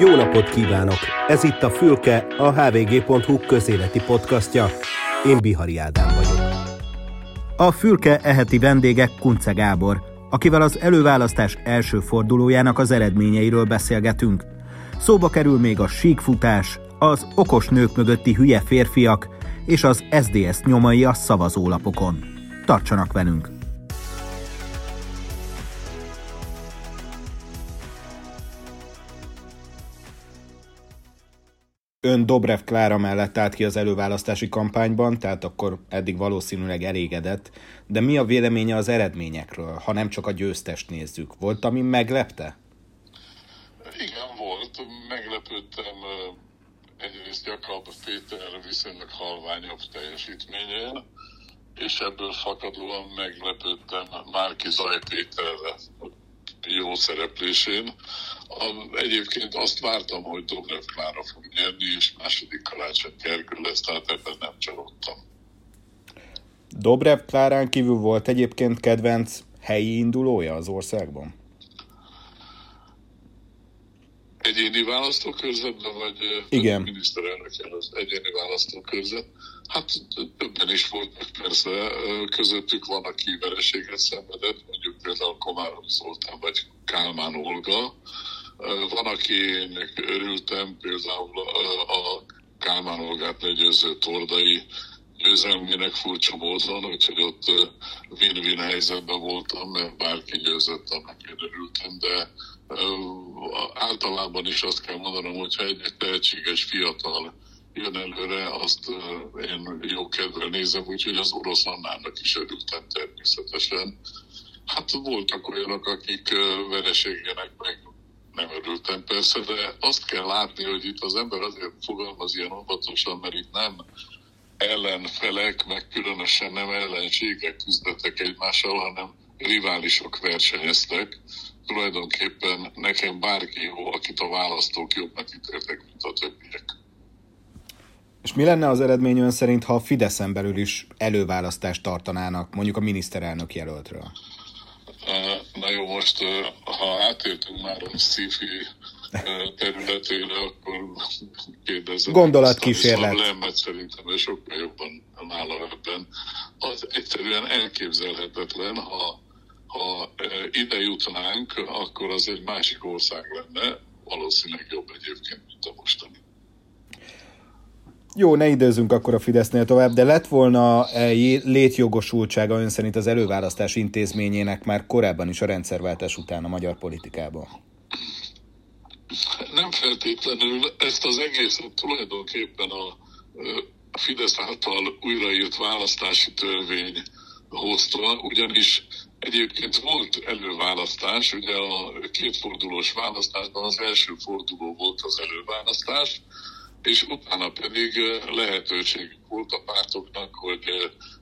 Jó napot kívánok! Ez itt a Fülke, a hvg.hu közéleti podcastja. Én Bihari Ádám vagyok. A Fülke eheti vendége Kuncze Gábor, akivel az előválasztás első fordulójának az eredményeiről beszélgetünk. Szóba kerül még a síkfutás, az okos nők mögötti hülye férfiak és az SZDSZ nyomai a szavazólapokon. Tartsanak velünk! Ön Dobrev Klára mellett állt ki az előválasztási kampányban, tehát akkor eddig valószínűleg elégedett, de mi a véleménye az eredményekről, ha nem csak a győztest nézzük? Volt, ami meglepte? Igen, volt. Meglepődtem egyrészt Gyakabb Péter viszonylag halványabb teljesítményén, és ebből fakadóan meglepődtem Márki-Zay Péterre jó szereplésén. Egyébként azt vártam, hogy Dobrev Klára fog nyerni, és második Karácsony Gergő lesz, tehát ebben nem csalódtam. Dobrev Klárán kívül volt egyébként kedvenc helyi indulója az országban? Egyéni választókörzetben, vagy igen. Miniszterelnök jelölt egyéni választókörzet? Hát többen is voltak persze, közöttük van, aki vereséget szenvedett, mondjuk például Komárom-Sulyok Zoltán vagy Kálmán Olga. Van, akinek örültem, például a Kálmán Olgát legyőző Tordai győzelmének furcsa módon, úgyhogy ott win-win helyzetben voltam, mert bárki győzött, annak én örültem, de általában is azt kell mondanom, hogyha egy tehetséges fiatal jön előre, azt én jó kedvel nézem, úgyhogy az orosz Annának is örültem természetesen. Hát voltak olyanok, akik vereségének meg nem örültem persze, de azt kell látni, hogy itt az ember azért fogalmaz ilyen óvatosan, mert itt nem ellenfelek, meg különösen nem ellenségek küzdöttek egymással, hanem riválisok versenyeztek. Tulajdonképpen nekem bárki jó, akit a választók jobbnak ítéltek, mint a többiek. És mi lenne az eredmény ön szerint, ha a Fideszen belül is előválasztást tartanának, mondjuk a miniszterelnök jelöltről? Na jó, most ha átértünk már a sci-fi területére, akkor kérdezem. Gondolatkísérlet. Mert szerintem sokkal jobban nálam ebben. Az egyszerűen elképzelhetetlen, ha ide jutnánk, akkor az egy másik ország lenne, valószínűleg jobb egyébként, mint a mostani. Jó, ne időzünk akkor a Fidesznél tovább, de lett volna létjogosultsága ön szerint az előválasztás intézményének már korábban is a rendszerváltás után a magyar politikában? Nem feltétlenül, ezt az egészet tulajdonképpen a Fidesz által újraírt választási törvény hozta, ugyanis egyébként volt előválasztás, ugye a kétfordulós választásban az első forduló volt az előválasztás, és utána pedig lehetőség volt a pártoknak, hogy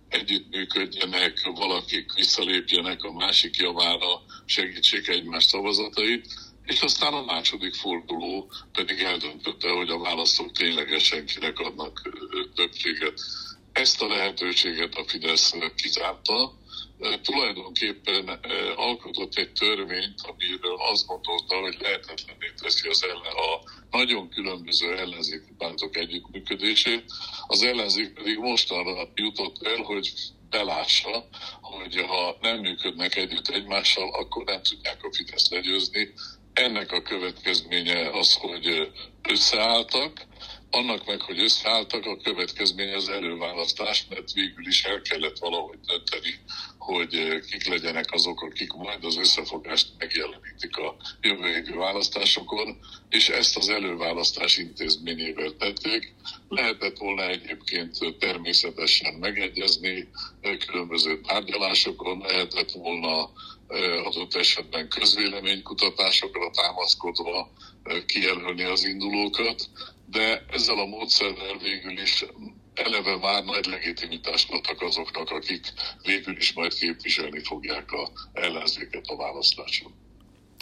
együttműködjenek, valakik visszalépjenek a másik javára, segítsék egymás szavazatait, és aztán a második forduló pedig eldöntötte, hogy a választók ténylegesen kinek adnak többséget. Ezt a lehetőséget a Fidesz kizárta, tulajdonképpen alkotott egy törvényt, amiről azt gondolta, hogy lehetetlenné teszi a nagyon különböző ellenzéki pártok együttműködését. Az ellenzék pedig mostanra jutott el, hogy belássa, hogy ha nem működnek együtt egymással, akkor nem tudják a Fideszt legyőzni. Ennek a következménye az, hogy összeálltak, annak meg, hogy összeálltak, a következménye az előválasztás, mert végül is el kellett valahogy dönteni, hogy kik legyenek azok, akik majd az összefogást megjelenítik a jövő évi választásokon, és ezt az előválasztás intézményével tették. Lehetett volna egyébként természetesen megegyezni különböző tárgyalásokon, lehetett volna adott esetben közvéleménykutatásokra támaszkodva kijelölni az indulókat, de ezzel a módszerrel végül is eleve már nagy legitimitást adtak azoknak, akik végül is majd képviselni fogják az ellenzéket a választáson.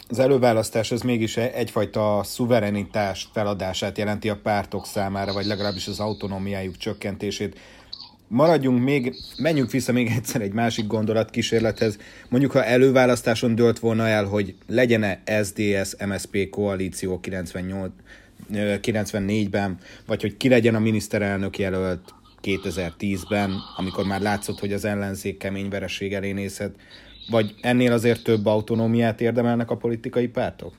Az előválasztás az mégis egyfajta szuverenitás feladását jelenti a pártok számára, vagy legalábbis az autonómiájuk csökkentését. maradjunk még, menjünk vissza még egyszer egy másik gondolatkísérlethez. Mondjuk, ha előválasztáson dőlt volna el, hogy legyen-e SZDSZ-MSZP koalíció 94-ben, vagy hogy ki legyen a miniszterelnök jelölt 2010-ben, amikor már látszott, hogy az ellenzék kemény vereség elé nézhet, vagy ennél azért több autonómiát érdemelnek a politikai pártok?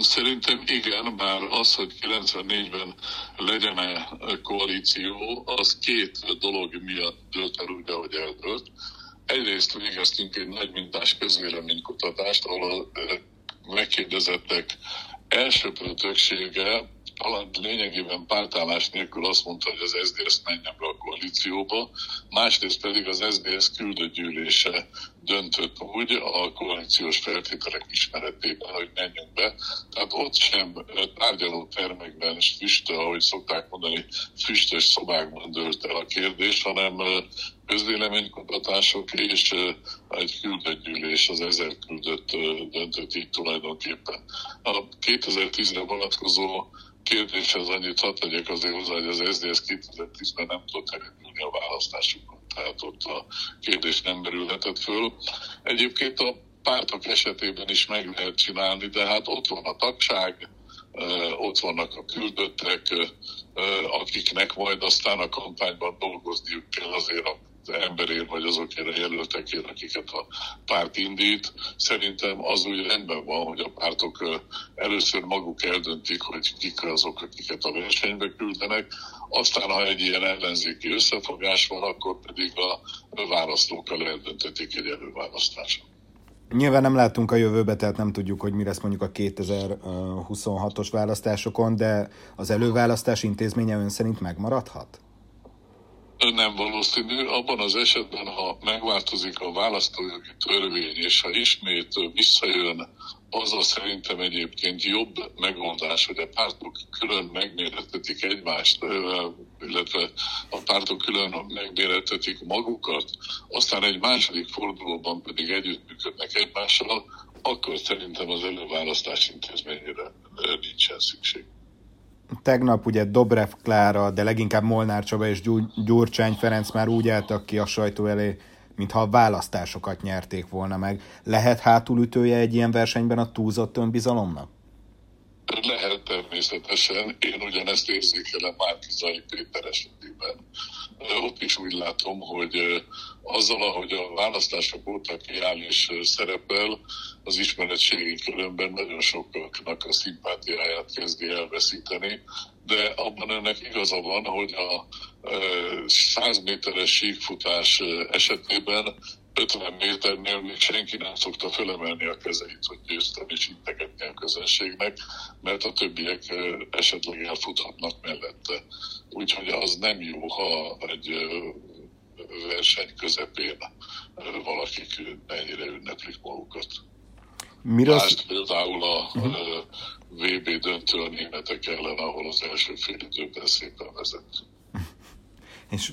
Szerintem igen, bár az, hogy 94-ben legyen-e koalíció, az két dolog miatt dőlt el úgy, ahogy eldőlt. Egyrészt végeztünk egy nagy mintás közvéleménykutatást, ahol a megkérdezettek elsőprő többsége talán lényegében pártállás nélkül azt mondta, hogy az SZDSZ menjen be a koalícióba, másrészt pedig az SZDSZ küldőgyűlése döntött úgy a koalíciós feltételek ismeretében, hogy menjünk be. Tehát ott sem tárgyaló termekben és füstös, ahogy szokták mondani, füstös szobákban dőlt el a kérdés, hanem közvéleménykutatások és egy küldőgyűlés, az 1000 küldött döntött így tulajdonképpen. A 2010-re vonatkozó kérdés az annyit hadd tegyek azért hozzá, hogy az SZDSZ 2010-ben nem tudott elindulni a választásukon, tehát ott a kérdés nem merülhetett föl. Egyébként a pártok esetében is meg lehet csinálni, de hát ott van a tagság, ott vannak a küldöttek, akiknek majd aztán a kampányban dolgozniuk kell azért az emberért, vagy azokért a jelöltekért, akiket a párt indít. Szerintem az úgy rendben van, hogy a pártok először maguk eldöntik, hogy kik azok, akiket a versenybe küldenek, aztán ha egy ilyen ellenzéki összefogás van, akkor pedig a választókkal eldöntetik egy előválasztáson. Nyilván nem látunk a jövőbe, tehát nem tudjuk, hogy mi lesz mondjuk a 2026-os választásokon, de az előválasztás intézménye ön szerint megmaradhat? Nem valószínű. Abban az esetben, ha megváltozik a választójogi törvény, és ha ismét visszajön, azzal szerintem egyébként jobb megoldás, hogy a pártok külön megmérettetik egymást, illetve a pártok külön megmérettetik magukat, aztán egy második fordulóban pedig együttműködnek egymással, akkor szerintem az előválasztás intézményére nincsen szükség. Tegnap ugye Dobrev Klára, de leginkább Molnár Csaba és Gyurcsány Ferenc már úgy álltak ki a sajtó elé, mintha a választásokat nyerték volna meg. Lehet hátulütője egy ilyen versenyben a túlzott önbizalomnak? Lehet természetesen. Én ugyanezt érzékelem Márki-Zay Péter esetében. Ott is úgy látom, hogy azzal, ahogy a választások óta kiáll és szerepel, az ismeretségi körömben nagyon sokaknak a szimpátiáját kezdi elveszíteni, de abban önnek igaza van, hogy a 100 méteres síkfutás esetében 50 méternél még senki nem szokta fölemelni a kezeit, hogy győztem és integetni a közönségnek, mert a többiek esetleg elfuthatnak mellette. Úgyhogy az nem jó, ha egy verseny közepén valakik ennyire ünneplik magukat. Lásd például a VB döntő a németek ellen, ahol az első fél időben szépen vezett. És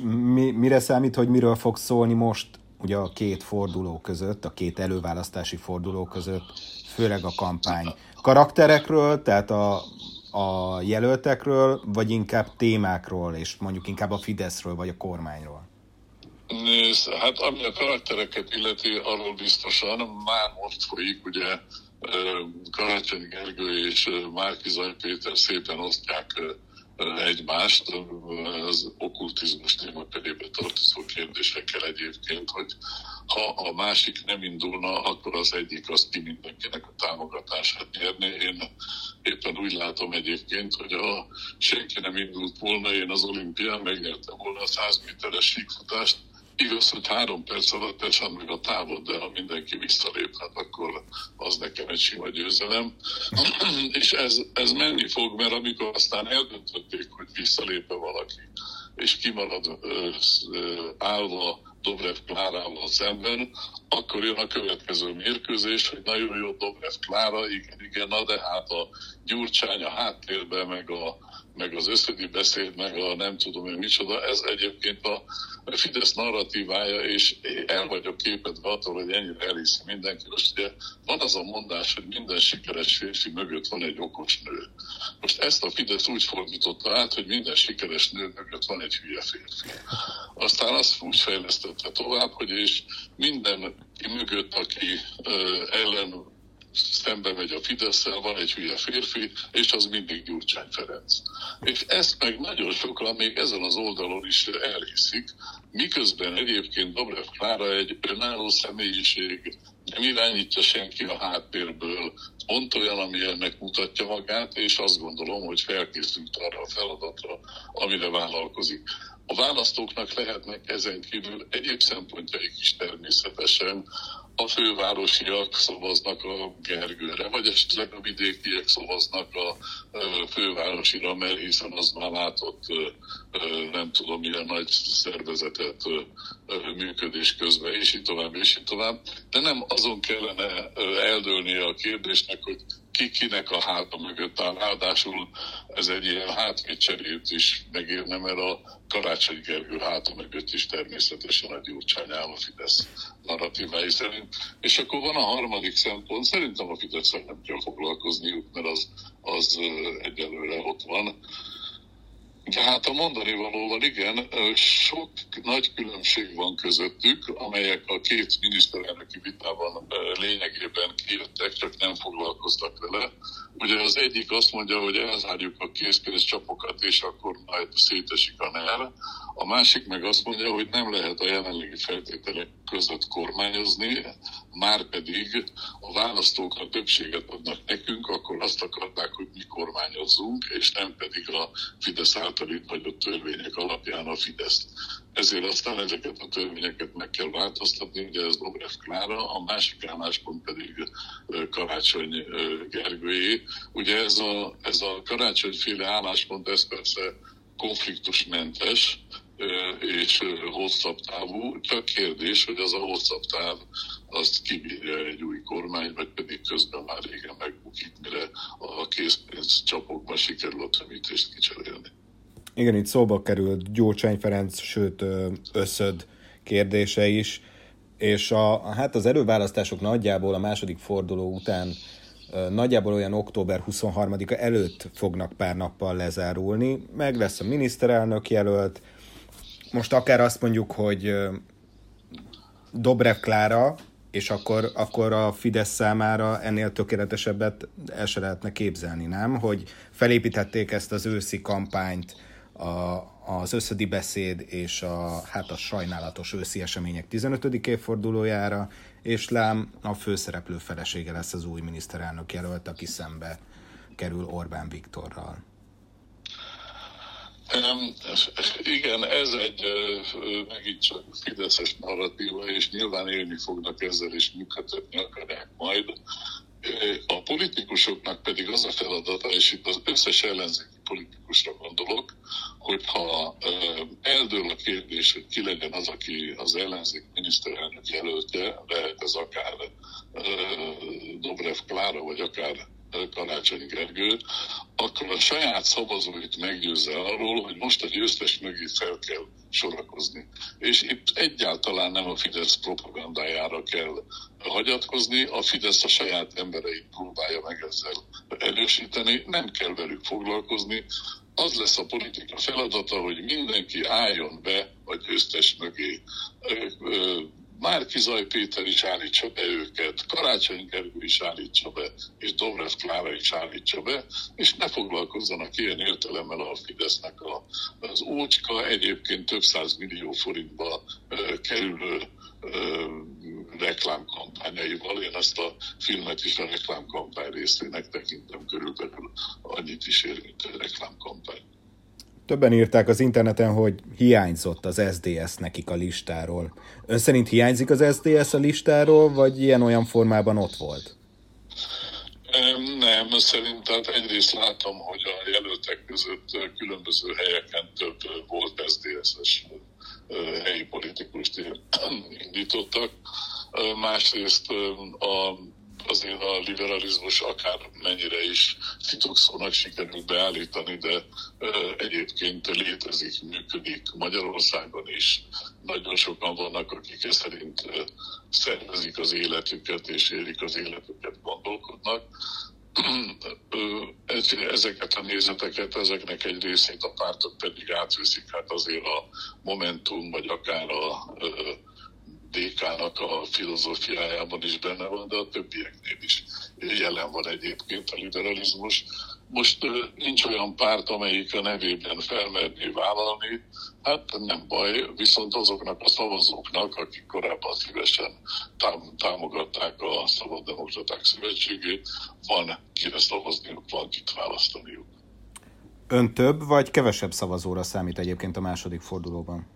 mire számít, hogy miről fog szólni most ugye a két forduló között, a két előválasztási forduló között, főleg a kampány? Karakterekről, tehát a jelöltekről, vagy inkább témákról, és mondjuk inkább a Fideszről, vagy a kormányról? Nézd, hát ami a karaktereket illeti, arról biztosan már most folyik, ugye Karácsony Gergő és Márki-Zay Péter szépen osztják egymást, az okkultizmus témakörébe tartozó kérdésekkel egyébként, hogy ha a másik nem indulna, akkor az egyik az ki mindenkinek a támogatását nyerni. Én éppen úgy látom egyébként, hogy ha senki nem indult volna, én az olimpián megnyertem volna a 100 méteres síkfutást. Igaz, hogy 3 perc alatt esem meg a távot, de ha mindenki visszalép, hát akkor az nekem egy sima győzelem. És ez menni fog, mert amikor aztán eldöntötték, hogy visszalép-e valaki, és kimarad állva Dobrev Klárával szemben, akkor jön a következő mérkőzés, hogy nagyon jó Dobrev Klára, igen, na de hát a Gyurcsány a háttérben, meg a meg az összödi beszéd, meg a nem tudom én micsoda, ez egyébként a Fidesz narratívája, és el vagyok képedve attól, hogy ennyire elhiszi mindenki. Most ugye van az a mondás, hogy minden sikeres férfi mögött van egy okos nő. Most ezt a Fidesz úgy fordította át, hogy minden sikeres nő mögött van egy hülye férfi. Aztán azt úgy fejlesztette tovább, hogy és mindenki mögött, aki ellen szembe megy a Fidesszel, van egy hülye férfi, és az mindig Gyurcsány Ferenc. És ezt meg nagyon sokan még ezen az oldalon is elhiszik, miközben egyébként Dobrev Klára egy önálló személyiség, nem irányítja senki a háttérből, pont olyan, ami ennek mutatja magát, és azt gondolom, hogy felkészült arra a feladatra, amire vállalkozik. A választóknak lehetnek ezen kívül egyéb szempontjaik is természetesen. A fővárosiak szavaznak a Gergőre, vagy esetleg a vidékiek szavaznak a fővárosira, mert hiszen az már látott nem tudom milyen nagy szervezetet működés közben, és így tovább. De nem azon kellene eldőlnie a kérdésnek, hogy ki kinek a háta mögött áll. Ráadásul ez egy ilyen hátvércserét is megérne, mert a Karácsony Gergő háta mögött is természetesen a Gyurcsány áll a Fidesz narratívái szerint. És akkor van a harmadik szempont, szerintem a Fidesz nem kell foglalkozniuk, mert az egyelőre ott van. De hát a mondani valóban igen, sok nagy különbség van közöttük, amelyek a két miniszterelnöki vitában lényegében kijöttek, csak nem foglalkoztak vele. Ugye az egyik azt mondja, hogy elzárjuk a kézpénzcsapokat, és akkor majd szétesik a NER. A másik meg azt mondja, hogy nem lehet a jelenlegi feltételek között kormányozni, márpedig a választóknak többséget adnak nekünk, akkor azt akarták, hogy mi kormányozzunk, és nem pedig a Fidesz által itt hagyott törvények alapján a Fideszt. Ezért aztán ezeket a törvényeket meg kell változtatni, ugye ez Dobrev Klára, a másik álláspont pedig Karácsony Gergőjé. Ugye ez a Karácsonyféle álláspont, ez persze konfliktusmentes és hosszabb távú, csak kérdés, hogy az a hosszabb táv azt kibírja egy új kormány, vagy pedig közben már régen megbukik, mire a készpénzcsapokban sikerül a tömítést kicserélni. Igen, itt szóba került Gyurcsány Ferenc, sőt összöd kérdése is, és hát az előválasztások nagyjából a második forduló után, nagyjából olyan október 23-a előtt fognak pár nappal lezárulni, meg lesz a miniszterelnök jelölt. Most akár azt mondjuk, hogy Dobrev Klára, és akkor a Fidesz számára ennél tökéletesebbet el se lehetne képzelni, nem? Hogy felépítették ezt az őszi kampányt, az összödi beszéd és a sajnálatos őszi események 15. évfordulójára, és lám a főszereplő felesége lesz az új miniszterelnök jelölt, aki szembe kerül Orbán Viktorral. Igen, ez egy megint csak fideszes narratíva, és nyilván élni fognak ezzel, és működtetni akarják majd. A politikusoknak pedig az a feladata, és itt az összes ellenzéki politikusra gondolok, hogyha eldől a kérdés, hogy ki legyen az, aki az ellenzék miniszterelnök jelöltje, lehet ez akár Dobrev Klára, vagy akár Karácsony Gergő, akkor a saját szavazóit meggyőzze arról, hogy most a győztes mögé fel kell sorakozni. És itt egyáltalán nem a Fidesz propagandájára kell hagyatkozni, a Fidesz a saját embereit próbálja meg ezzel erősíteni, nem kell velük foglalkozni, az lesz a politika feladata, hogy mindenki álljon be a győztes mögé. Márki-Zay Péter is állítsa be őket, Karácsony Gergő is állítsa be, és Dobrev Klára is állítsa be, és ne foglalkozzanak ilyen értelemmel a Fidesznek az ócska, egyébként több 100 millió forintba kerülő reklámkampányaival. Én ezt a filmet is a reklámkampány részének tekintem, körülbelül annyit is ér, mint a reklámkampány. Többen írták az interneten, hogy hiányzott az SZDSZ nekik a listáról. Ön szerint hiányzik az SZDSZ a listáról, vagy ilyen-olyan formában ott volt? Nem, szerintem egyrészt látom, hogy a jelöltek között különböző helyeken több volt SZDSZ-es helyi politikust indítottak. Másrészt a azért a liberalizmus akármennyire is titokszónak sikerül beállítani, de egyébként létezik, működik Magyarországon is. Nagyon sokan vannak, akik szerint szervezik az életüket és élik az életüket, gondolkodnak. Ezeket a nézeteket, ezeknek egy részét a pártok pedig átviszik, hát azért a Momentum, vagy akár a DK-nak a filozófiájában is benne van, de a többieknél is jelen van egyébként a liberalizmus. Most nincs olyan párt, amelyik a nevében felmerné vállalni, hát nem baj, viszont azoknak a szavazóknak, akik korábban szívesen támogatták a Szabaddemokraták Szövetségét, van kire szavazniuk, van kit választaniuk. Ön több vagy kevesebb szavazóra számít egyébként a második fordulóban?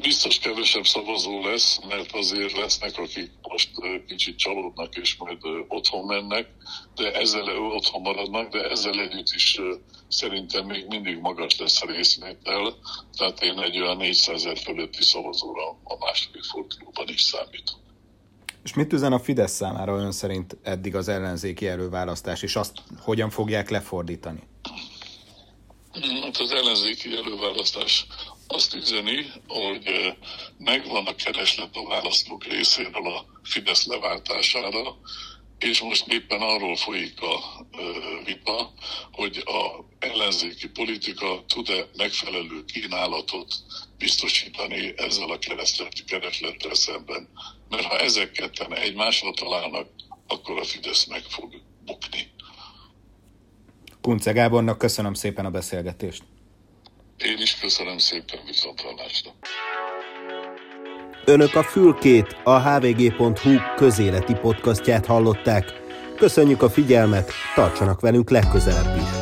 Biztos kevesebb szavazó lesz, mert azért lesznek, akik most kicsit csalódnak és majd otthon mennek, de ezzel otthon maradnak, de ezzel együtt is szerintem még mindig magas lesz a részvétel, tehát én egy olyan 400 000 fölötti szavazóra a második fordulóban is számítom. És mit üzen a Fidesz számára ön szerint eddig az ellenzéki előválasztás, és azt hogyan fogják lefordítani? Hát az ellenzéki előválasztás azt üzeni, hogy megvan a kereslet a választók részéről a Fidesz leváltására, és most éppen arról folyik a vita, hogy az ellenzéki politika tud-e megfelelő kínálatot biztosítani ezzel a kereslettel szemben. Mert ha ezek ketten egymásra találnak, akkor a Fidesz meg fog bukni. Kuncze Gábornak köszönöm szépen a beszélgetést. Én is köszönöm szépen, viszonthallásra. Önök a Fülkét, a hvg.hu közéleti podcastját hallották. Köszönjük a figyelmet, tartsanak velünk legközelebb is.